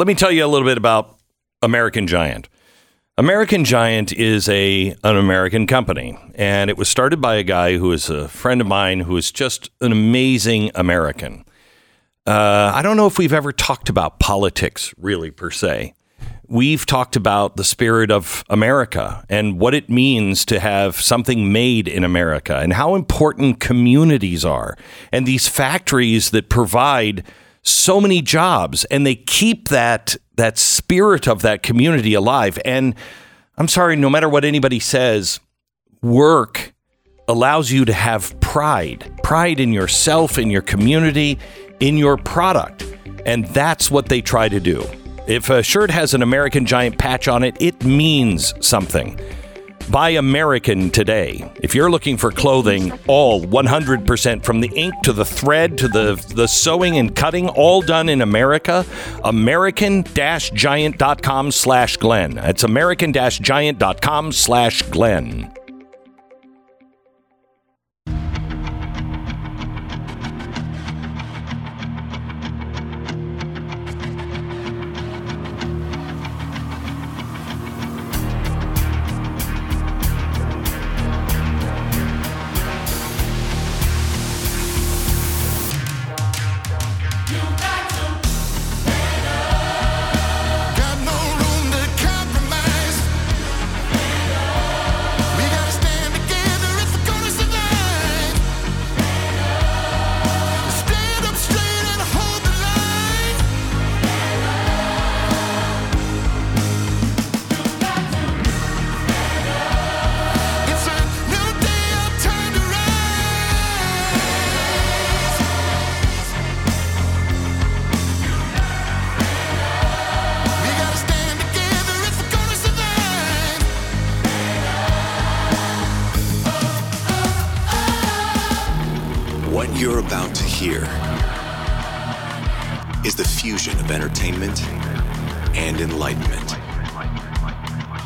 Let me tell you a little bit about American Giant. American Giant is an American company, and it was started by a guy who is a friend of mine who is just an amazing American. I don't know if we've ever talked about politics, really, per se. We've talked about the spirit of America and what it means to have something made in America and how important communities are and these factories that provide so many jobs, and they keep that spirit of that community alive. And I'm sorry, no matter what anybody says, work allows you to have pride in yourself, in your community, in your product. And that's what they try to do. If a shirt has an American Giant patch on it, it means something. Buy American today. If you're looking for clothing, all 100% from the ink to the thread to the sewing and cutting, all done in America, American-Giant.com/Glenn. That's American-Giant.com/Glenn.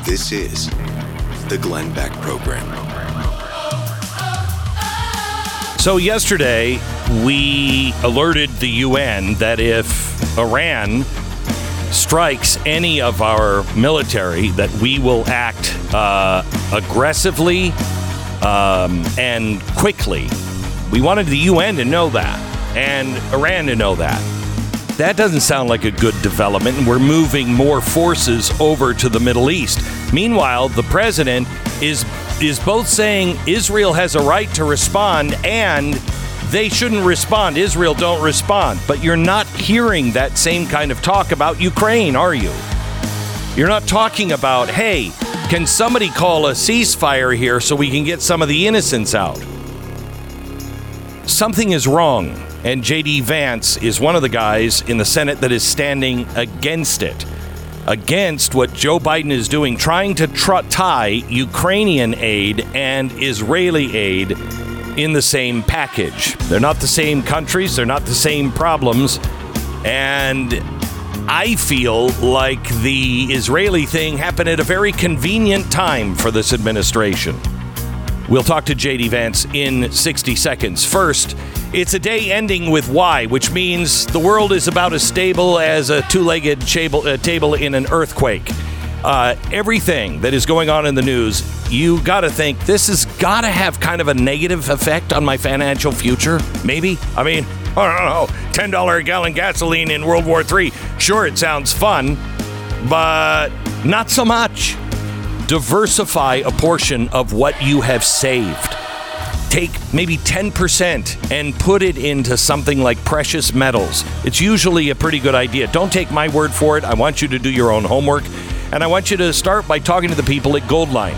This is the Glenn Beck Program. So yesterday, we alerted the UN that if Iran strikes any of our military, that we will act aggressively and quickly. We wanted the UN to know that and Iran to know that. That doesn't sound like a good development, and we're moving more forces over to the Middle East. Meanwhile, the president is both saying Israel has a right to respond and they shouldn't respond. Israel, don't respond. But you're not hearing that same kind of talk about Ukraine, are you? You're not talking about, hey, can somebody call a ceasefire here so we can get some of the innocents out? Something is wrong. And JD Vance is one of the guys in the Senate that is standing against it, against what Joe Biden is doing, trying to tie Ukrainian aid and Israeli aid in the same package. They're not the same countries. They're not the same problems. And I feel like the Israeli thing happened at a very convenient time for this administration. We'll talk to JD Vance in 60 seconds. First, it's a day ending with Y, which means the world is about as stable as a two-legged table in an earthquake. Everything that is going on in the news, you got to think, this has got to have kind of a negative effect on my financial future, maybe? I mean, I don't know, $10 a gallon gasoline in World War III. Sure, it sounds fun, but not so much. Diversify a portion of what you have saved. Take maybe 10% and put it into something like precious metals. It's usually a pretty good idea. Don't take my word for it. I want you to do your own homework. And I want you to start by talking to the people at Goldline.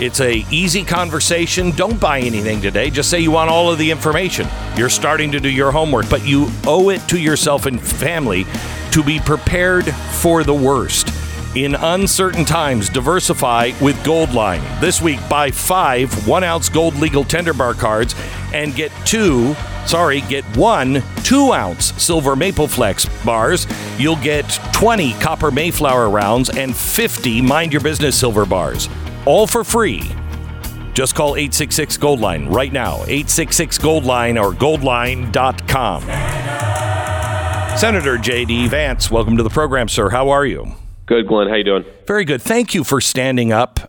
It's an easy conversation. Don't buy anything today. Just say you want all of the information. You're starting to do your homework, but you owe it to yourself and family to be prepared for the worst. In uncertain times, diversify with Goldline. This week, buy 5 one-ounce gold legal tender bar cards and get one 2-ounce silver Maple Flex bars. You'll get 20 copper Mayflower rounds and 50 Mind Your Business silver bars, all for free. Just call 866-GOLDLINE right now, 866-GOLDLINE or goldline.com. Senator JD Vance, welcome to the program, sir. How are you? Good, Glenn. How you doing? Very good. Thank you for standing up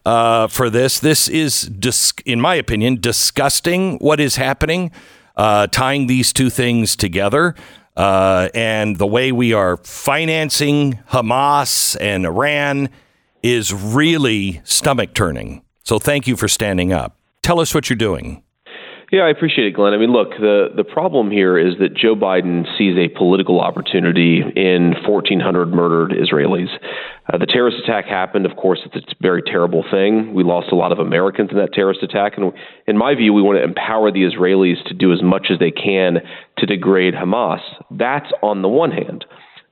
for this. This is, in my opinion, disgusting what is happening, tying these two things together. And the way we are financing Hamas and Iran is really stomach turning. So thank you for standing up. Tell us what you're doing. Yeah, I appreciate it, Glenn. I mean, look, the problem here is that Joe Biden sees a political opportunity in 1,400 murdered Israelis. The terrorist attack happened. Of course, it's a very terrible thing. We lost a lot of Americans in that terrorist attack. And in my view, we want to empower the Israelis to do as much as they can to degrade Hamas. That's on the one hand.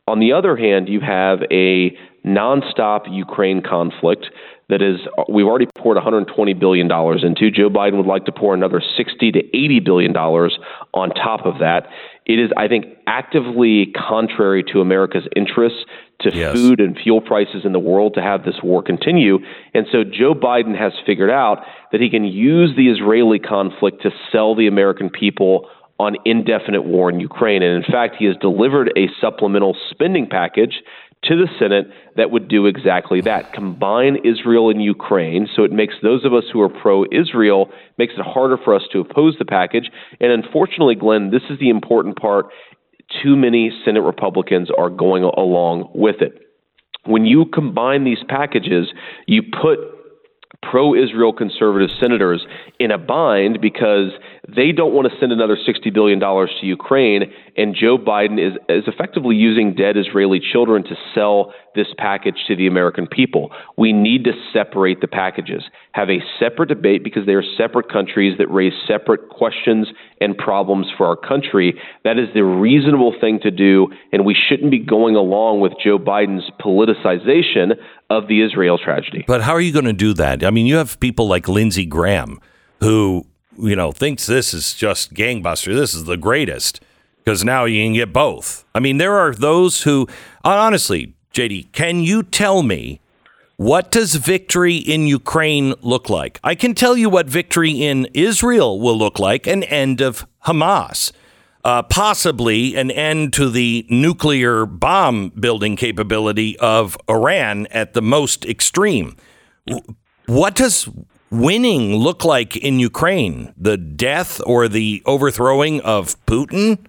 On the other hand, you have a nonstop Ukraine conflict that is, we've already poured $120 billion into. Joe Biden would like to pour another $60 to $80 billion on top of that. It is, I think, actively contrary to America's interests, to food and fuel prices in the world, to have this war continue. And so Joe Biden has figured out that he can use the Israeli conflict to sell the American people on indefinite war in Ukraine. And in fact, he has delivered a supplemental spending package to the Senate that would do exactly that. Combine Israel and Ukraine, so it makes those of us who are pro-Israel, makes it harder for us to oppose the package. And unfortunately, Glenn, this is the important part. Too many Senate Republicans are going along with it. When you combine these packages, you put pro-Israel conservative senators in a bind because they don't want to send another $60 billion to Ukraine, and Joe Biden is effectively using dead Israeli children to sell this package to the American people. We need to separate the packages, have a separate debate because they are separate countries that raise separate questions and problems for our country. That is the reasonable thing to do, and we shouldn't be going along with Joe Biden's politicization of the Israel tragedy. But how are you going to do that? I mean, you have people like Lindsey Graham who, you know, thinks this is just gangbuster. This is the greatest because now you can get both. I mean, there are those who, honestly, JD, can you tell me what does victory in Ukraine look like? I can tell you what victory in Israel will look like, an end of Hamas, possibly an end to the nuclear bomb building capability of Iran at the most extreme. What does winning look like in Ukraine? The death or the overthrowing of Putin?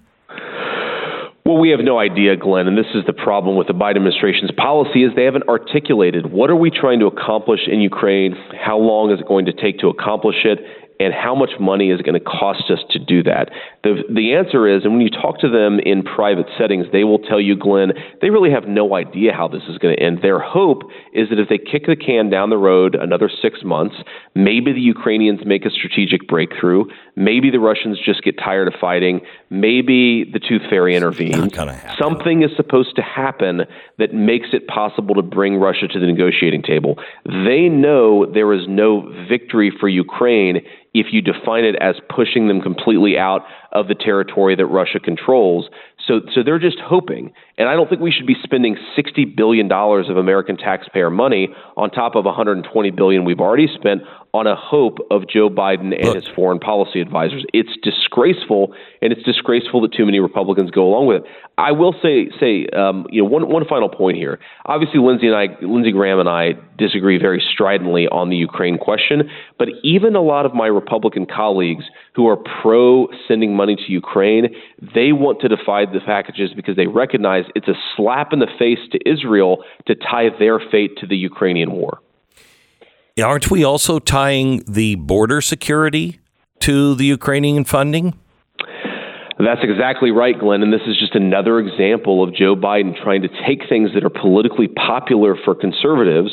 Well, we have no idea, Glenn, and this is the problem with the Biden administration's policy is they haven't articulated what are we trying to accomplish in Ukraine, how long is it going to take to accomplish it, and how much money is it going to cost us to do that? The answer is, and when you talk to them in private settings, they will tell you, Glenn, they really have no idea how this is going to end. Their hope is that if they kick the can down the road another 6 months, maybe the Ukrainians make a strategic breakthrough. Maybe the Russians just get tired of fighting. Maybe the Tooth Fairy intervenes. Something is supposed to happen that makes it possible to bring Russia to the negotiating table. They know there is no victory for Ukraine if you define it as pushing them completely out of the territory that Russia controls. So they're just hoping. And I don't think we should be spending $60 billion of American taxpayer money on top of $120 billion we've already spent on a hope of Joe Biden and his foreign policy advisors. It's disgraceful, and it's disgraceful that too many Republicans go along with it. I will say you know, one final point here. Obviously, Lindsey Graham and I disagree very stridently on the Ukraine question, but even a lot of my Republican colleagues who are pro sending money to Ukraine, they want to divide the packages because they recognize it's a slap in the face to Israel to tie their fate to the Ukrainian war. Aren't we also tying the border security to the Ukrainian funding? That's exactly right, Glenn. And this is just another example of Joe Biden trying to take things that are politically popular for conservatives,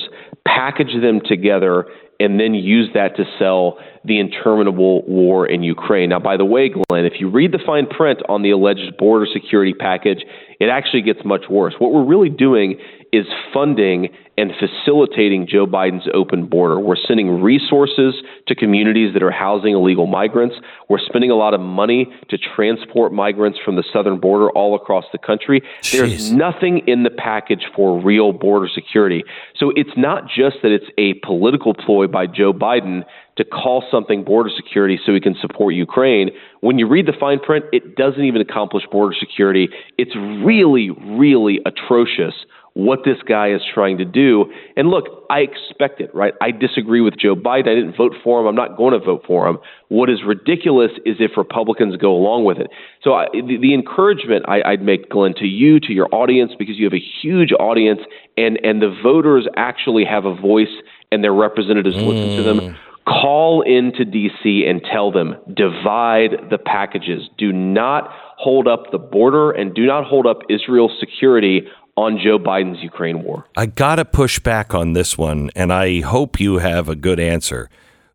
package them together, and then use that to sell the interminable war in Ukraine. Now, by the way, Glenn, if you read the fine print on the alleged border security package, it actually gets much worse. What we're really doing is funding and facilitating Joe Biden's open border. We're sending resources to communities that are housing illegal migrants. We're spending a lot of money to transport migrants from the southern border all across the country. Jeez. There's nothing in the package for real border security. So it's not just that it's a political ploy by Joe Biden to call something border security so he can support Ukraine. When you read the fine print, it doesn't even accomplish border security. It's really, really atrocious what this guy is trying to do. And look, I expect it, right? I disagree with Joe Biden. I didn't vote for him. I'm not going to vote for him. What is ridiculous is if Republicans go along with it. So the encouragement I'd make, Glenn, to you, to your audience, because you have a huge audience and the voters actually have a voice and their representatives listen to them. Call into D.C. and tell them, divide the packages. Do not hold up the border and do not hold up Israel's security on Joe Biden's Ukraine war. I got to push back on this one, and I hope you have a good answer.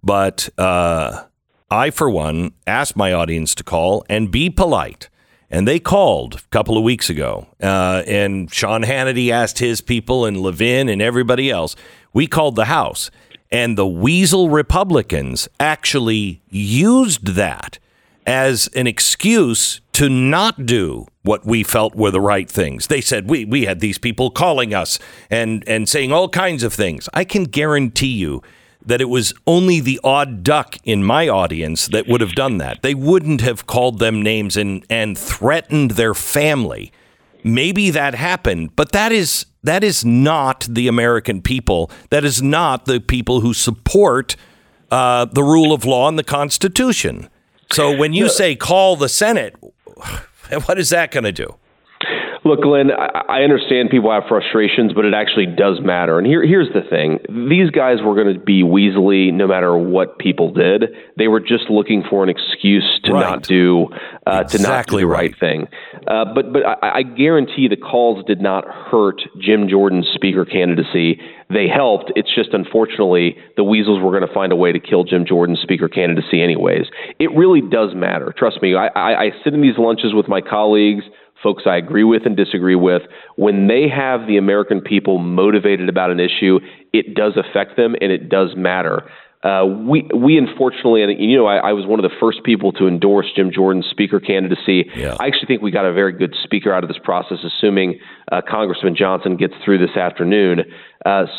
But I, for one, asked my audience to call and be polite. And they called a couple of weeks ago, and Sean Hannity asked his people and Levin and everybody else. We called the House. And the weasel Republicans actually used that as an excuse to not do what we felt were the right things. They said we had these people calling us and saying all kinds of things. I can guarantee you that it was only the odd duck in my audience that would have done that. They wouldn't have called them names and threatened their family. Maybe that happened, but that is not the American people. That is not the people who support the rule of law and the Constitution. So when you say call the Senate, what is that going to do? Look, Glenn, I understand people have frustrations, but it actually does matter. And here's the thing. These guys were going to be weaselly no matter what people did. They were just looking for an excuse to not do to not do the right thing. But I guarantee the calls did not hurt Jim Jordan's speaker candidacy. They helped. It's just, unfortunately, the weasels were going to find a way to kill Jim Jordan's speaker candidacy anyways. It really does matter. Trust me. I sit in these lunches with my colleagues, folks I agree with and disagree with. When they have the American people motivated about an issue, it does affect them and it does matter. We unfortunately, and you know, I was one of the first people to endorse Jim Jordan's speaker candidacy. Yeah. I actually think we got a very good speaker out of this process, assuming Congressman Johnson gets through this afternoon.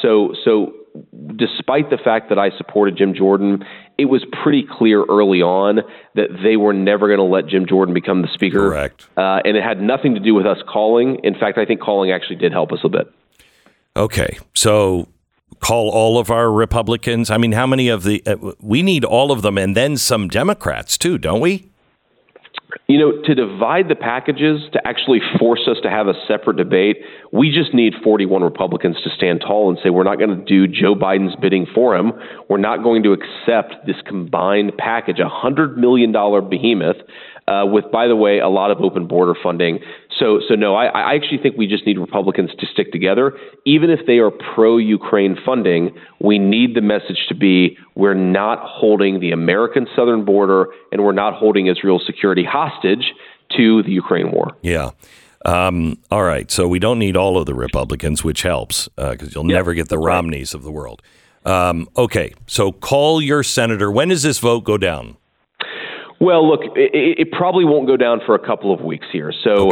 So despite the fact that I supported Jim Jordan, it was pretty clear early on that they were never going to let Jim Jordan become the speaker. Correct. And it had nothing to do with us calling. In fact, I think calling actually did help us a bit. Okay. So call all of our Republicans. I mean, how many of the, we need all of them and then some Democrats too, don't we? You know, to divide the packages, to actually force us to have a separate debate, we just need 41 Republicans to stand tall and say, we're not going to do Joe Biden's bidding for him. We're not going to accept this combined package, $100 million behemoth with, by the way, a lot of open border funding. So no, I actually think we just need Republicans to stick together. Even if they are pro-Ukraine funding, we need the message to be, we're not holding the American southern border and we're not holding Israel's security hostage to the Ukraine war. Yeah. All right. So we don't need all of the Republicans, which helps because you'll never get the Romneys of the world. Okay. So call your senator. When does this vote go down? Well, look, it probably won't go down for a couple of weeks here. So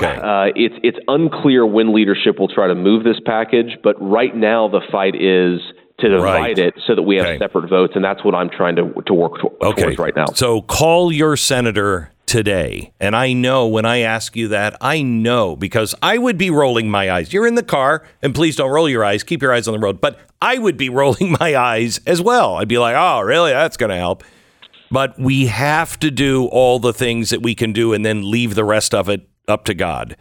it's unclear when leadership will try to move this package. But right now, the fight is to divide it so that we have separate votes. And that's what I'm trying to work towards right now. So call your senator today. And I know when I ask you that, I know because I would be rolling my eyes. You're in the car and please don't roll your eyes. Keep your eyes on the road. But I would be rolling my eyes as well. I'd be like, oh, really? That's going to help. But we have to do all the things that we can do and then leave the rest of it up to God.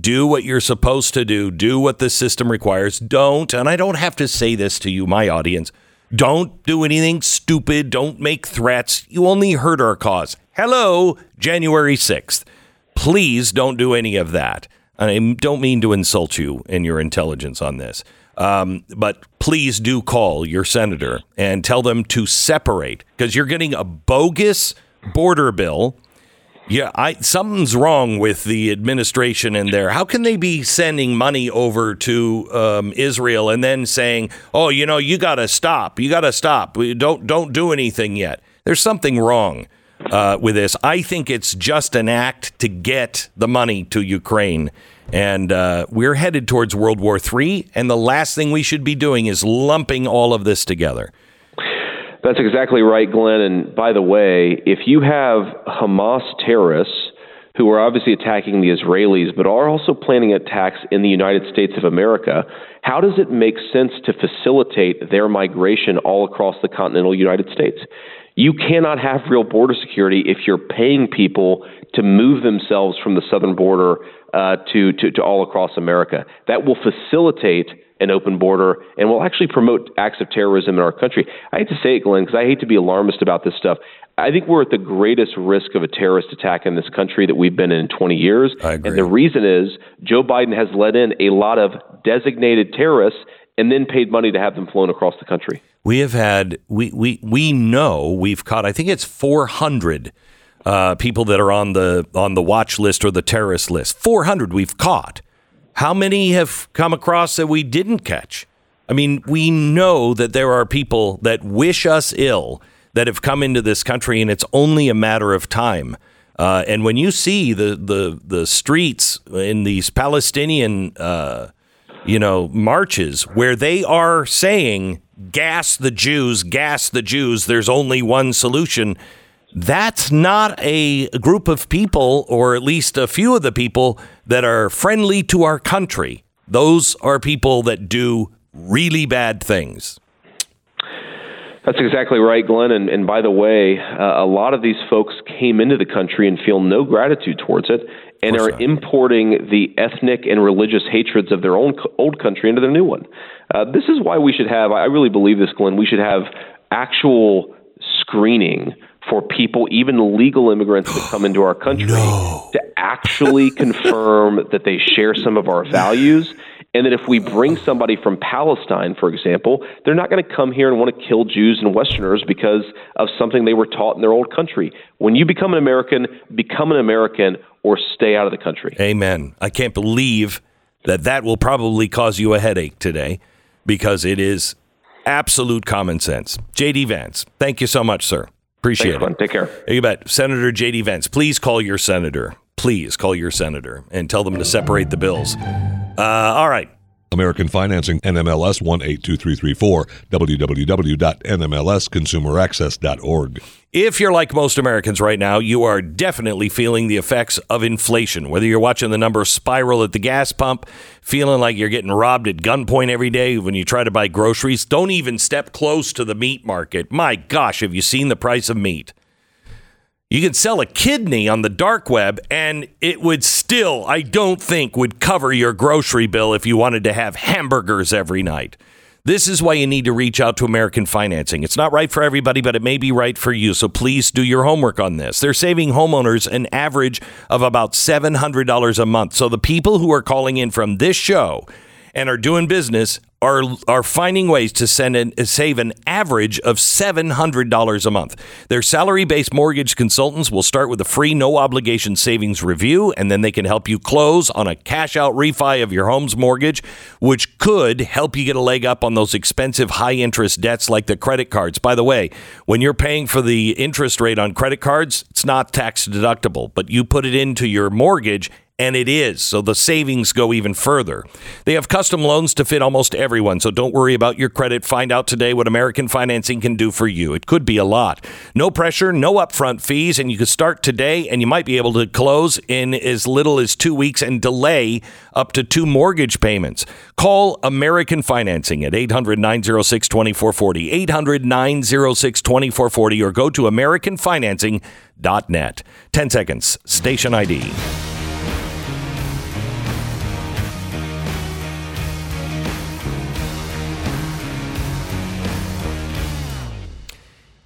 Do what you're supposed to do. Do what the system requires. Don't, and I don't have to say this to you, my audience, don't do anything stupid. Don't make threats. You only hurt our cause. Hello, January 6th. Please don't do any of that. I don't mean to insult you and your intelligence on this, but please do call your senator and tell them to separate because you're getting a bogus border bill Yeah, something's wrong with the administration in there. How can they be sending money over to Israel and then saying, "Oh, you know, you got to stop. You got to stop. Don't do anything yet." There's something wrong with this. I think it's just an act to get the money to Ukraine, and we're headed towards World War III. And the last thing we should be doing is lumping all of this together. That's exactly right, Glenn. And by the way, if you have Hamas terrorists who are obviously attacking the Israelis, but are also planning attacks in the United States of America, how does it make sense to facilitate their migration all across the continental United States? You cannot have real border security if you're paying people to move themselves from the southern border to all across America. That will facilitate an open border and will actually promote acts of terrorism in our country. I hate to say it, Glenn, because I hate to be alarmist about this stuff. I think we're at the greatest risk of a terrorist attack in this country that we've been in 20 years. I agree. And the reason is Joe Biden has let in a lot of designated terrorists and then paid money to have them flown across the country. We have had, we know we've caught, I think it's 400 people that are on the watch list or the terrorist list. 400 we've caught. How many have come across that we didn't catch? I mean, we know that there are people that wish us ill that have come into this country, and it's only a matter of time. And when you see the streets in these Palestinian, marches where they are saying, gas the Jews, there's only one solution. That's not a group of people, or at least a few of the people that are friendly to our country. Those are people that do really bad things. That's exactly right, Glenn. And by the way, a lot of these folks came into the country and feel no gratitude towards it and are importing the ethnic and religious hatreds of their own old country into their new one. This is why we should have, I really believe this, Glenn, we should have actual screening for people, even legal immigrants that come into our country, to actually confirm that they share some of our values. And that if we bring somebody from Palestine, for example, they're not going to come here and want to kill Jews and Westerners because of something they were taught in their old country. When you become an American or stay out of the country. Amen. I can't believe that will probably cause you a headache today because it is absolute common sense. J.D. Vance, thank you so much, sir. Appreciate it. Take care. You bet. Senator J.D. Vance, please call your senator. Please call your senator and tell them to separate the bills. All right. American Financing, NMLS 182334, www.nmlsconsumeraccess.org. If you're like most Americans right now, you are definitely feeling the effects of inflation. Whether you're watching the numbers spiral at the gas pump, feeling like you're getting robbed at gunpoint every day when you try to buy groceries, don't even step close to the meat market. My gosh, have you seen the price of meat? You could sell a kidney on the dark web, and it would still, I don't think, would cover your grocery bill if you wanted to have hamburgers every night. This is why you need to reach out to American Financing. It's not right for everybody, but it may be right for you, so please do your homework on this. They're saving homeowners an average of about $700 a month. So the people who are calling in from this show and are doing business are finding ways to save an average of $700 a month. Their salary-based mortgage consultants will start with a free, no-obligation savings review, and then they can help you close on a cash-out refi of your home's mortgage, which could help you get a leg up on those expensive high-interest debts like the credit cards. By the way, when you're paying for the interest rate on credit cards, it's not tax-deductible, but you put it into your mortgage, and it is, so the savings go even further. They have custom loans to fit almost everyone, so don't worry about your credit. Find out today what American Financing can do for you. It could be a lot. No pressure, no upfront fees, and you could start today, and you might be able to close in as little as 2 weeks and delay up to 2 mortgage payments. Call American Financing at 800-906-2440, 800-906-2440, or go to AmericanFinancing.net. 10 seconds. Station ID.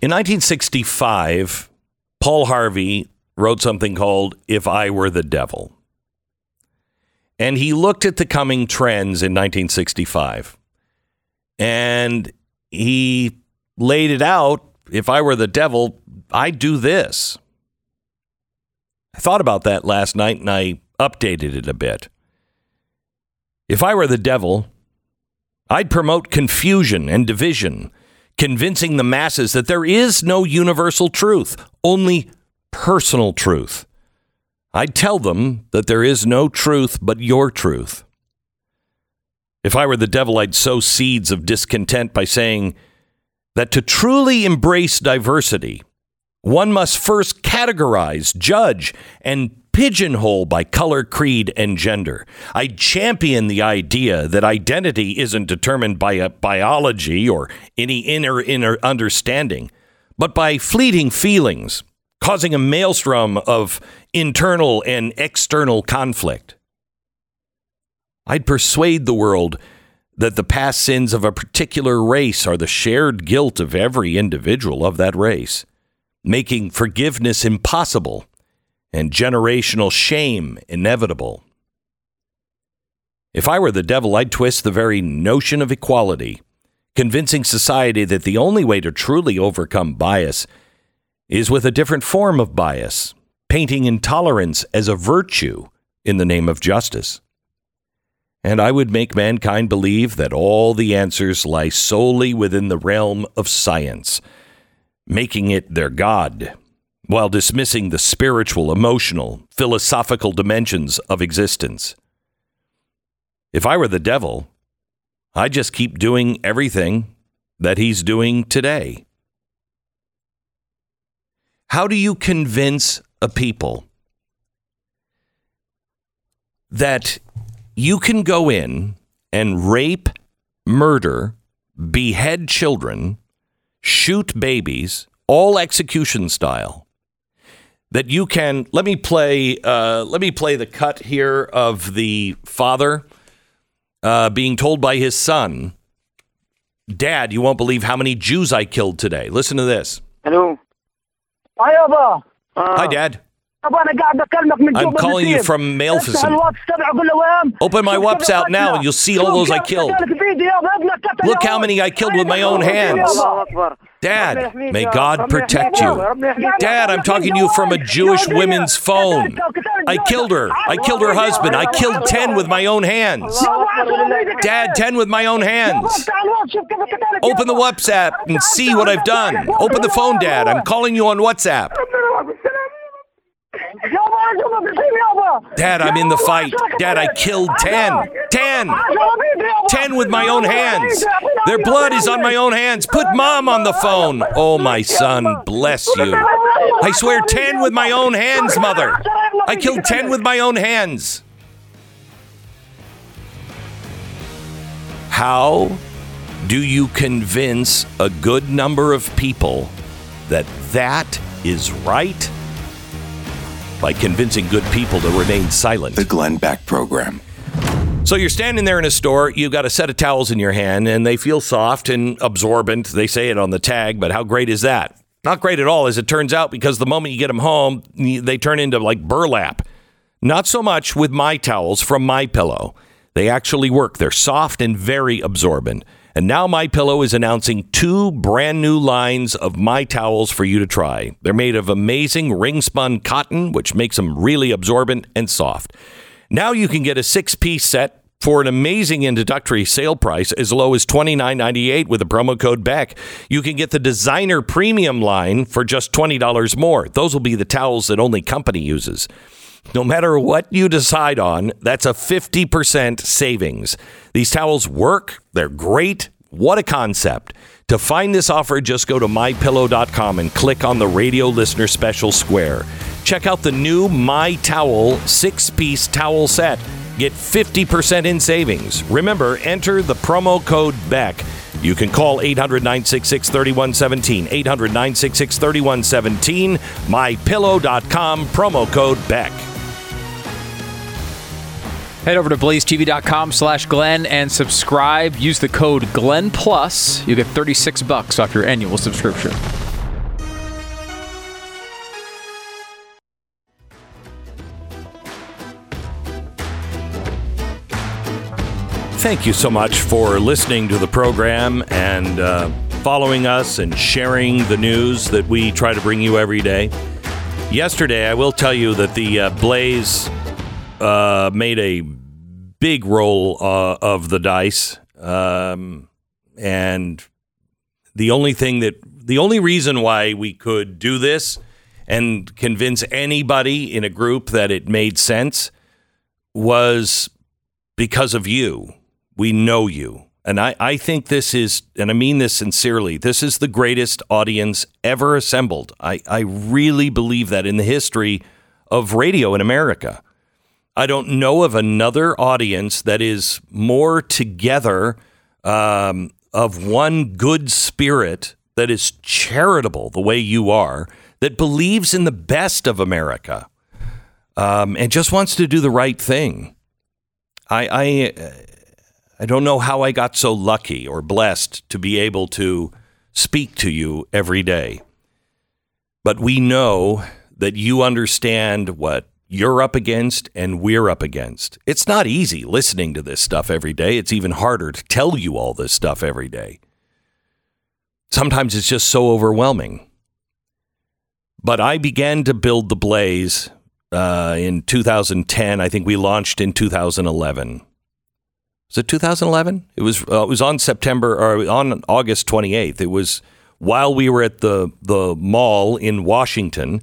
In 1965, Paul Harvey wrote something called If I Were the Devil. And he looked at the coming trends in 1965. And he laid it out. If I were the devil, I'd do this. I thought about that last night and I updated it a bit. If I were the devil, I'd promote confusion and division, convincing the masses that there is no universal truth, only personal truth. I'd tell them that there is no truth but your truth. If I were the devil, I'd sow seeds of discontent by saying that to truly embrace diversity, one must first categorize, judge, and pigeonhole by color, creed, and gender. I champion the idea that identity isn't determined by a biology or any inner understanding, but by fleeting feelings, causing a maelstrom of internal and external conflict. I'd persuade the world that the past sins of a particular race are the shared guilt of every individual of that race, making forgiveness impossible and generational shame inevitable. If I were the devil, I'd twist the very notion of equality, convincing society that the only way to truly overcome bias is with a different form of bias, painting intolerance as a virtue in the name of justice. And I would make mankind believe that all the answers lie solely within the realm of science, making it their God, while dismissing the spiritual, emotional, philosophical dimensions of existence. If I were the devil, I'd just keep doing everything that he's doing today. How do you convince a people that you can go in and rape, murder, behead children, shoot babies, all execution style? That you can, let me play the cut here of the father being told by his son, Dad, you won't believe how many Jews I killed today. Listen to this. Hello. Hi, Dad. I'm calling you from mail facility. Open my WhatsApps out now and you'll see all those I killed. Look how many I killed with my own hands. Dad, may God protect you. Dad, I'm talking to you from a Jewish woman's phone. I killed her. I killed her husband. I killed 10 with my own hands. Dad, 10 with my own hands. Open the WhatsApp and see what I've done. Open the phone, Dad. I'm calling you on WhatsApp. Dad, I'm in the fight. Dad, I killed 10. 10 with my own hands. Their blood is on my own hands. Put Mom on the phone. Oh, my son, bless you. I swear 10 with my own hands, Mother. I killed 10 with my own hands. How do you convince a good number of people that that is right? By convincing good people to remain silent. The Glenn Beck Program. So you're standing there in a store, you've got a set of towels in your hand, and they feel soft and absorbent. They say it on the tag, but how great is that? Not great at all, as it turns out, because the moment you get them home, they turn into like burlap. Not so much with my towels from MyPillow. They actually work. They're soft and very absorbent. And now MyPillow is announcing two brand new lines of My Towels for you to try. They're made of amazing ring-spun cotton, which makes them really absorbent and soft. Now you can get a six-piece set for an amazing introductory sale price as low as $29.98 with the promo code BECK. You can get the designer premium line for just $20 more. Those will be the towels that only company uses. No matter what you decide on, that's a 50% savings. These towels work. They're great. What a concept. To find this offer, just go to MyPillow.com and click on the radio listener special square. Check out the new My Towel 6-piece towel set. Get 50% in savings. Remember, enter the promo code BECK. You can call 800-966-3117. 800-966-3117. MyPillow.com, promo code BECK. Head over to BlazeTV.com/Glenn and subscribe. Use the code Glenn Plus. You'll get $36 off your annual subscription. Thank you so much for listening to the program and following us and sharing the news that we try to bring you every day. Yesterday, I will tell you that the Blaze made a big roll of the dice. And the only reason why we could do this and convince anybody in a group that it made sense was because of you. We know you. And I think this is, and I mean this sincerely, this is the greatest audience ever assembled. I really believe that in the history of radio in America. I don't know of another audience that is more together of one good spirit that is charitable the way you are, that believes in the best of America and just wants to do the right thing. I don't know how I got so lucky or blessed to be able to speak to you every day. But we know that you understand what you're up against and we're up against. It's not easy listening to this stuff every day. It's even harder to tell you all this stuff every day. Sometimes it's just so overwhelming. But I began to build the Blaze in 2010. I think we launched in 2011. Was it 2011? It was on September or on August 28th. It was while we were at the mall in Washington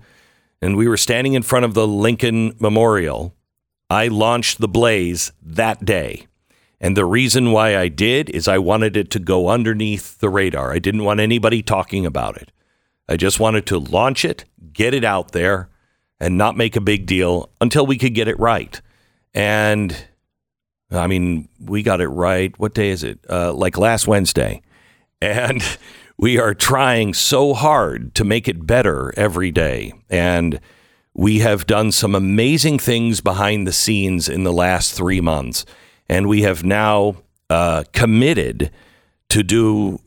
and we were standing in front of the Lincoln Memorial. I launched the Blaze that day. And the reason why I did is I wanted it to go underneath the radar. I didn't want anybody talking about it. I just wanted to launch it, get it out there, and not make a big deal until we could get it right. And I mean, we got it right. What day is it? Like last Wednesday. And we are trying so hard to make it better every day. And we have done some amazing things behind the scenes in the last 3 months. And we have now committed to do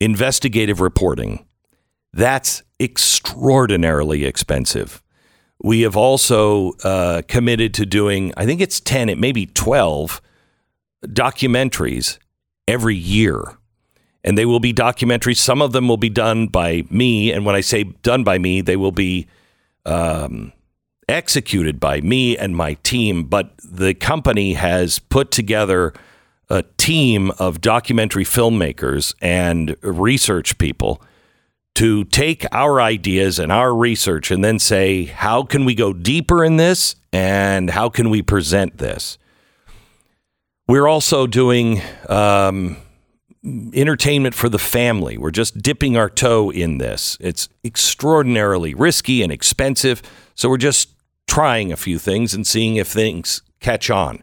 investigative reporting. That's extraordinarily expensive. We have also committed to doing, I think it's 10, it may be 12 documentaries every year. And they will be documentaries. Some of them will be done by me. And when I say done by me, they will be executed by me and my team. But the company has put together a team of documentary filmmakers and research people to take our ideas and our research and then say, how can we go deeper in this and how can we present this? We're also doing entertainment for the family. We're just dipping our toe in this. It's extraordinarily risky and expensive. So we're just trying a few things and seeing if things catch on.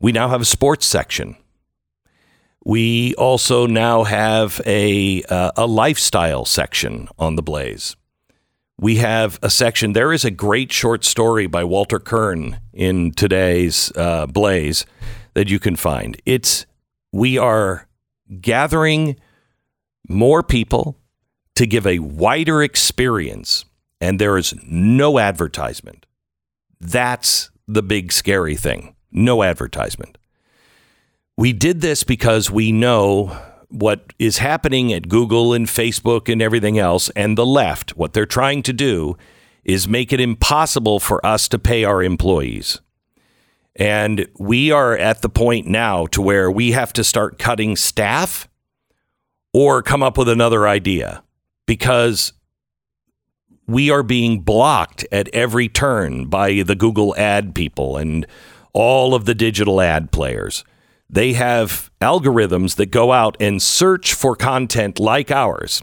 We now have a sports section. We also now have a lifestyle section on the Blaze. We have a section. There is a great short story by Walter Kern in today's Blaze that you can find. We are gathering more people to give a wider experience, and there is no advertisement. That's the big scary thing. No advertisement. We did this because we know what is happening at Google and Facebook and everything else, and the left, what they're trying to do is make it impossible for us to pay our employees. And we are at the point now to where we have to start cutting staff or come up with another idea because we are being blocked at every turn by the Google ad people and all of the digital ad players. They have algorithms that go out and search for content like ours.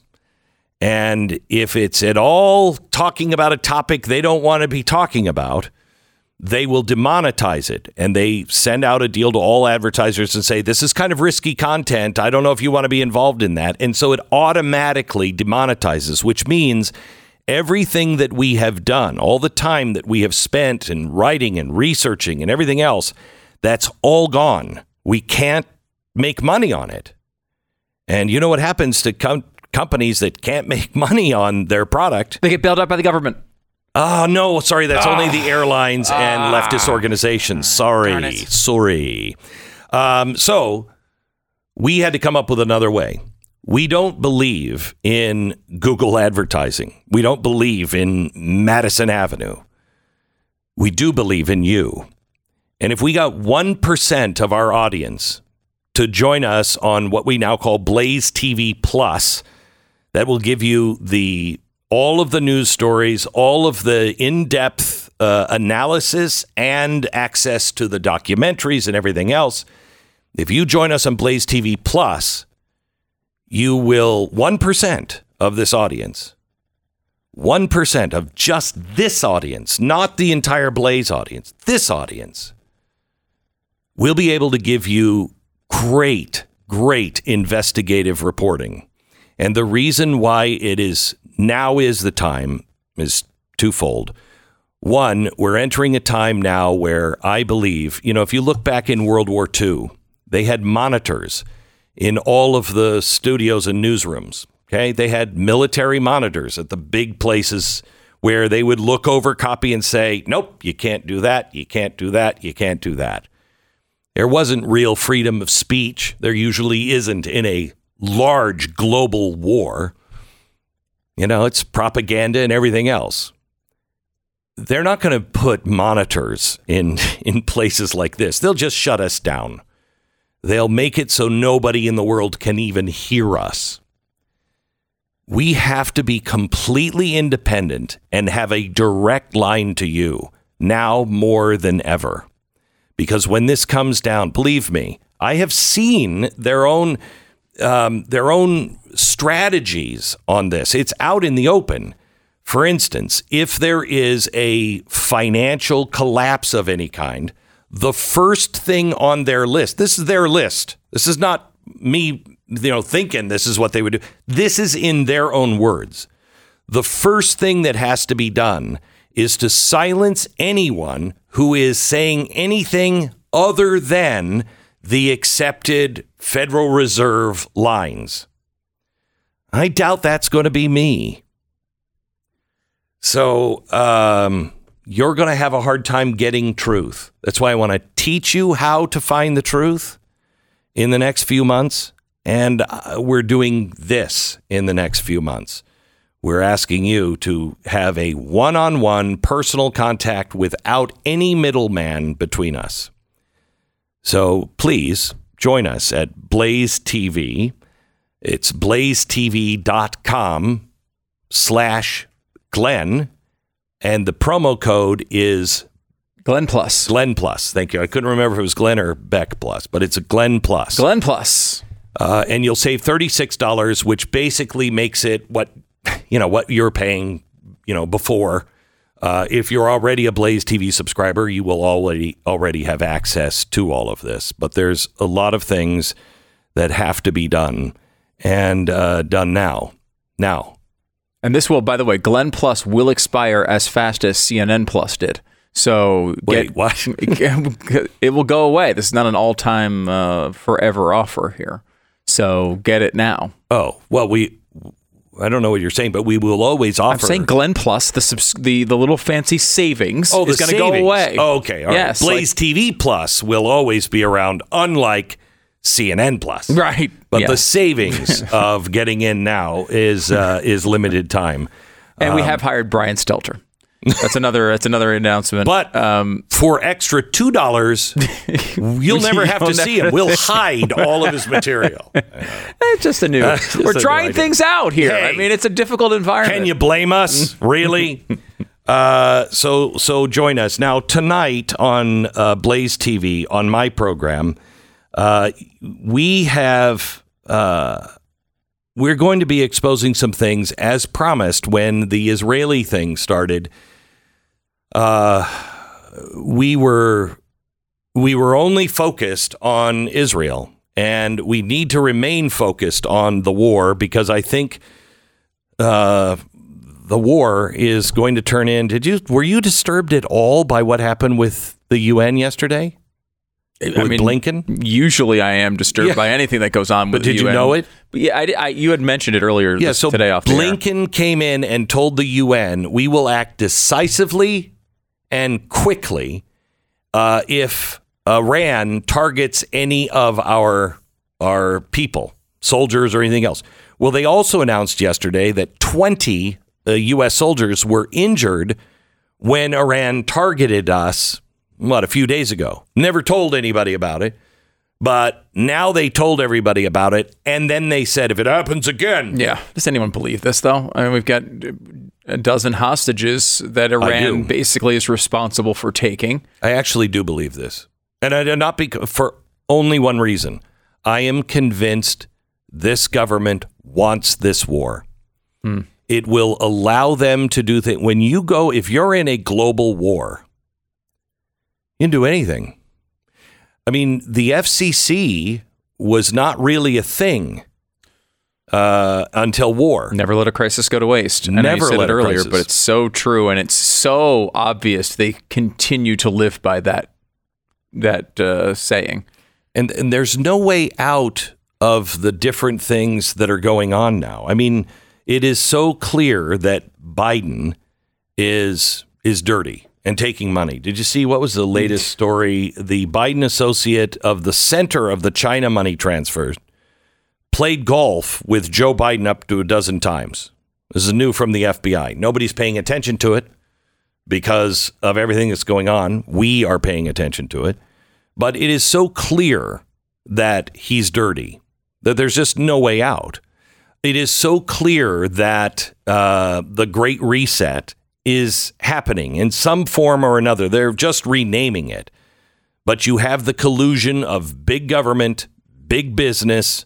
And if it's at all talking about a topic they don't want to be talking about, they will demonetize it. And they send out a deal to all advertisers and say, this is kind of risky content. I don't know if you want to be involved in that. And so it automatically demonetizes, which means everything that we have done, all the time that we have spent in writing and researching and everything else, that's all gone. We can't make money on it. And you know what happens to companies that can't make money on their product? They get bailed out by the government. Oh, no. Sorry. That's only the airlines and leftist organizations. Sorry. So we had to come up with another way. We don't believe in Google advertising. We don't believe in Madison Avenue. We do believe in you. And if we got 1% of our audience to join us on what we now call BlazeTV Plus, that will give you all of the news stories, all of the in-depth analysis and access to the documentaries and everything else. If you join us on BlazeTV Plus, you will 1% of this audience, 1% of just this audience, not the entire Blaze audience, this audience, will be able to give you great, great investigative reporting. And the reason why it is now is the time is twofold. One, we're entering a time now where I believe, if you look back in World War II, they had monitors in all of the studios and newsrooms. Okay, they had military monitors at the big places where they would look over, copy, and say, nope, you can't do that, you can't do that, you can't do that. There wasn't real freedom of speech. There usually isn't in a large global war. It's propaganda and everything else. They're not going to put monitors in places like this. They'll just shut us down. They'll make it so nobody in the world can even hear us. We have to be completely independent and have a direct line to you now more than ever. Because when this comes down, believe me, I have seen their own strategies on this. It's out in the open. For instance, if there is a financial collapse of any kind, the first thing on their list, this is their list. This is not me, thinking this is what they would do. This is in their own words. The first thing that has to be done is to silence anyone who is saying anything other than the accepted Federal Reserve lines. I doubt that's going to be me. So you're going to have a hard time getting truth. That's why I want to teach you how to find the truth in the next few months. And we're doing this in the next few months. We're asking you to have a one-on-one personal contact without any middleman between us. So please join us at Blaze TV. It's blazetv.com/Glenn. And the promo code is Glenn Plus. Glenn Plus. Thank you. I couldn't remember if it was Glenn or Beck Plus, but it's a Glenn Plus. Glenn Plus. And you'll save $36, which basically makes it what you're paying, before. If you're already a Blaze TV subscriber, you will already have access to all of this. But there's a lot of things that have to be done and done now. Now. And this will, by the way, Glenn Plus will expire as fast as CNN Plus did. So what? It will go away. This is not an all-time forever offer here. So get it now. Oh, well, I don't know what you're saying, but we will always offer. I'm saying Glenn Plus, the little fancy savings is going to go away. Oh, okay. All right. Yes, Blaze TV Plus will always be around, unlike CNN Plus. Right. But the savings of getting in now is limited time. And we have hired Brian Stelter. That's another announcement. But for extra $2, you'll never have to see him. We'll hide all of his material. It's just a new. We're trying things out here. Hey, it's a difficult environment. Can you blame us? Really? So join us now tonight on Blaze TV on my program. We have. We're going to be exposing some things, as promised, when the Israeli thing started. We were only focused on Israel, and we need to remain focused on the war, because I think the war is going to turn in. Were you disturbed at all by what happened with the UN yesterday? Blinken? Usually I am disturbed by anything that goes on with the UN. But did you know it? Yeah, you had mentioned it earlier today off the air. Blinken came in and told the UN, we will act decisively and quickly if Iran targets any of our people. soldiers or anything else. Well, they also announced yesterday that 20 U.S. soldiers were injured when Iran targeted us, a few days ago. Never told anybody about it. But now they told everybody about it, and then they said, if it happens again. Yeah. Does anyone believe this, though? I mean, we've got a dozen hostages that Iran basically is responsible for taking. I actually do believe this. And I do not for only one reason. I am convinced this government wants this war. Mm. It will allow them to do things. When you go, if you're in a global war, you can do anything. I mean, the FCC was not really a thing until war. Never let a crisis go to waste. I know you said it earlier, but it's so true, and it's so obvious. They continue to live by that saying. And there's no way out of the different things that are going on now. I mean, it is so clear that Biden is dirty. And taking money. Did you see what was the latest story? The Biden associate of the center of the China money transfers played golf with Joe Biden up to a dozen times. This is new from the FBI. Nobody's paying attention to it because of everything that's going on. We are paying attention to it. But it is so clear that he's dirty, that there's just no way out. It is so clear that the Great Reset is happening in some form or another. They're just renaming it. But you have the collusion of big government, big business,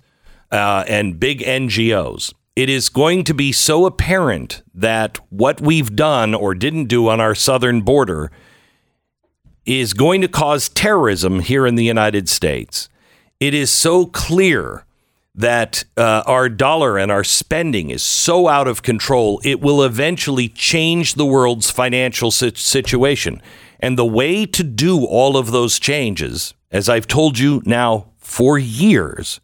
and big NGOs. It is going to be so apparent that what we've done or didn't do on our southern border is going to cause terrorism here in the United States. It is so clear that our dollar and our spending is so out of control, it will eventually change the world's financial situation. And the way to do all of those changes, as I've told you now for years,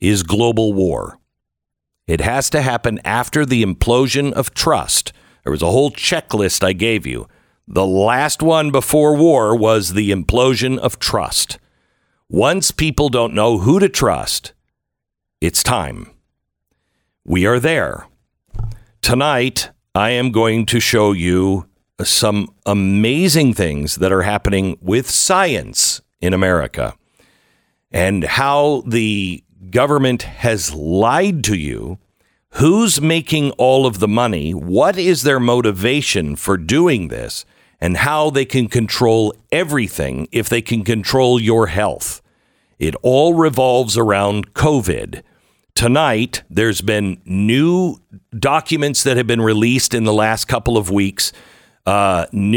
is global war. It has to happen after the implosion of trust. There was a whole checklist I gave you. The last one before war was the implosion of trust. Once people don't know who to trust, it's time. We are there. Tonight, I am going to show you some amazing things that are happening with science in America and how the government has lied to you. Who's making all of the money? What is their motivation for doing this? And how they can control everything if they can control your health. It all revolves around COVID. Tonight, there's been new documents that have been released in the last couple of weeks,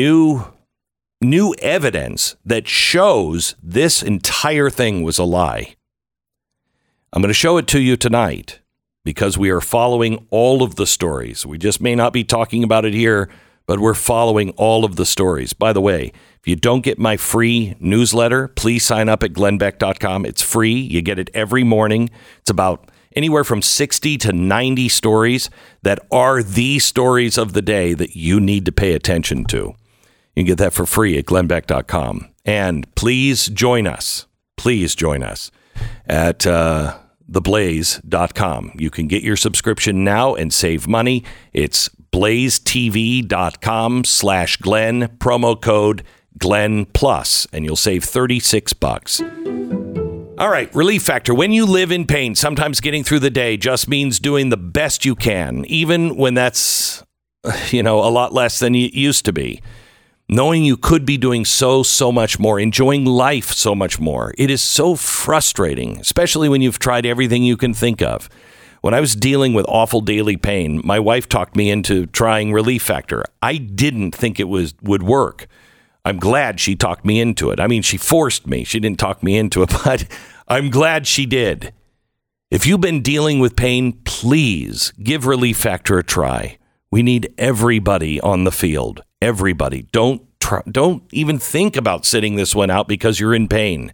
new evidence that shows this entire thing was a lie. I'm going to show it to you tonight because we are following all of the stories. We just may not be talking about it here, but we're following all of the stories. By the way, if you don't get my free newsletter, please sign up at glennbeck.com. It's free. You get it every morning. It's about anywhere from 60 to 90 stories that are the stories of the day that you need to pay attention to. You can get that for free at glennbeck.com. And please join us. At theblaze.com. You can get your subscription now and save money. It's blazetv.com/Glenn, promo code Glenn Plus, and you'll save $36. All right, Relief Factor. When you live in pain, sometimes getting through the day just means doing the best you can, even when that's, a lot less than it used to be. Knowing you could be doing so much more, enjoying life so much more. It is so frustrating, especially when you've tried everything you can think of. When I was dealing with awful daily pain, my wife talked me into trying Relief Factor. I didn't think it would work. I'm glad she talked me into it. I mean, she forced me. She didn't talk me into it, but I'm glad she did. If you've been dealing with pain, please give Relief Factor a try. We need everybody on the field. Everybody. Don't even think about sitting this one out because you're in pain.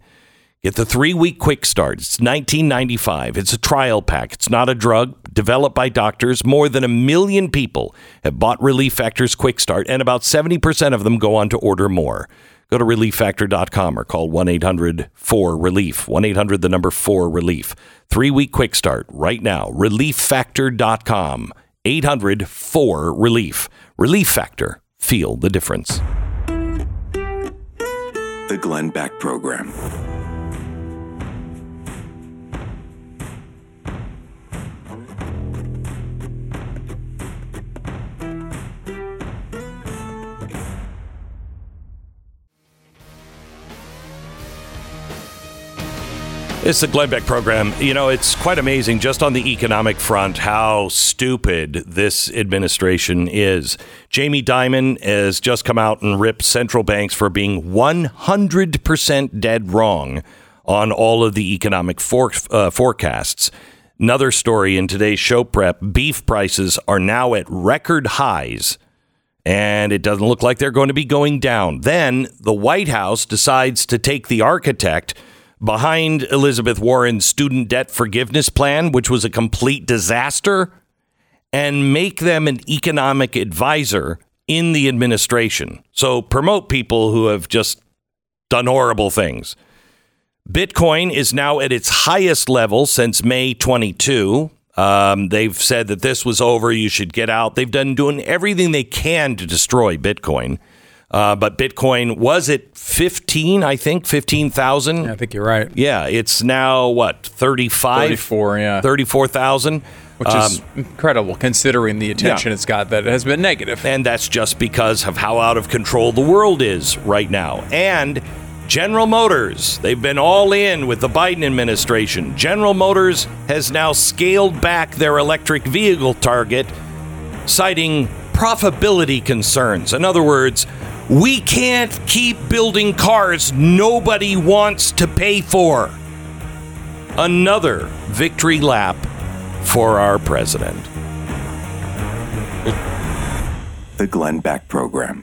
Get the 3-week quick start. It's $19.95. It's a trial pack. It's not a drug. Developed by doctors. More than 1 million people have bought Relief Factor's quick start, and about 70% of them go on to order more. Go to relieffactor.com or call 1-800-4-RELIEF. 1-800, the number 4-RELIEF. 3-week quick start right now. Relieffactor.com. 800-4-RELIEF. Relief Factor. Feel the difference. The Glenn Beck Program. It's the Glenn Beck Program. You know, it's quite amazing just on the economic front how stupid this administration is. Jamie Dimon has just come out and ripped central banks for being 100% dead wrong on all of the economic forecasts. Another story in today's show prep, beef prices are now at record highs, and it doesn't look like they're going to be going down. Then the White House decides to take the architect behind Elizabeth Warren's student debt forgiveness plan, which was a complete disaster, and make them an economic advisor in the administration. So promote people who have just done horrible things. Bitcoin is now at its highest level since May 22. They've said that this was over. You should get out. They've done doing everything they can to destroy Bitcoin. But Bitcoin was at 15, I think, 15,000. Yeah, I think you're right. Yeah, it's now, what, 35? 34, yeah. 34,000. Which is incredible, considering the attention it's got that it has been negative. And that's just because of how out of control the world is right now. And General Motors, they've been all in with the Biden administration. General Motors has now scaled back their electric vehicle target, citing profitability concerns. In other words, we can't keep building cars nobody wants to pay for. Another victory lap for our president. The Glenn Beck Program.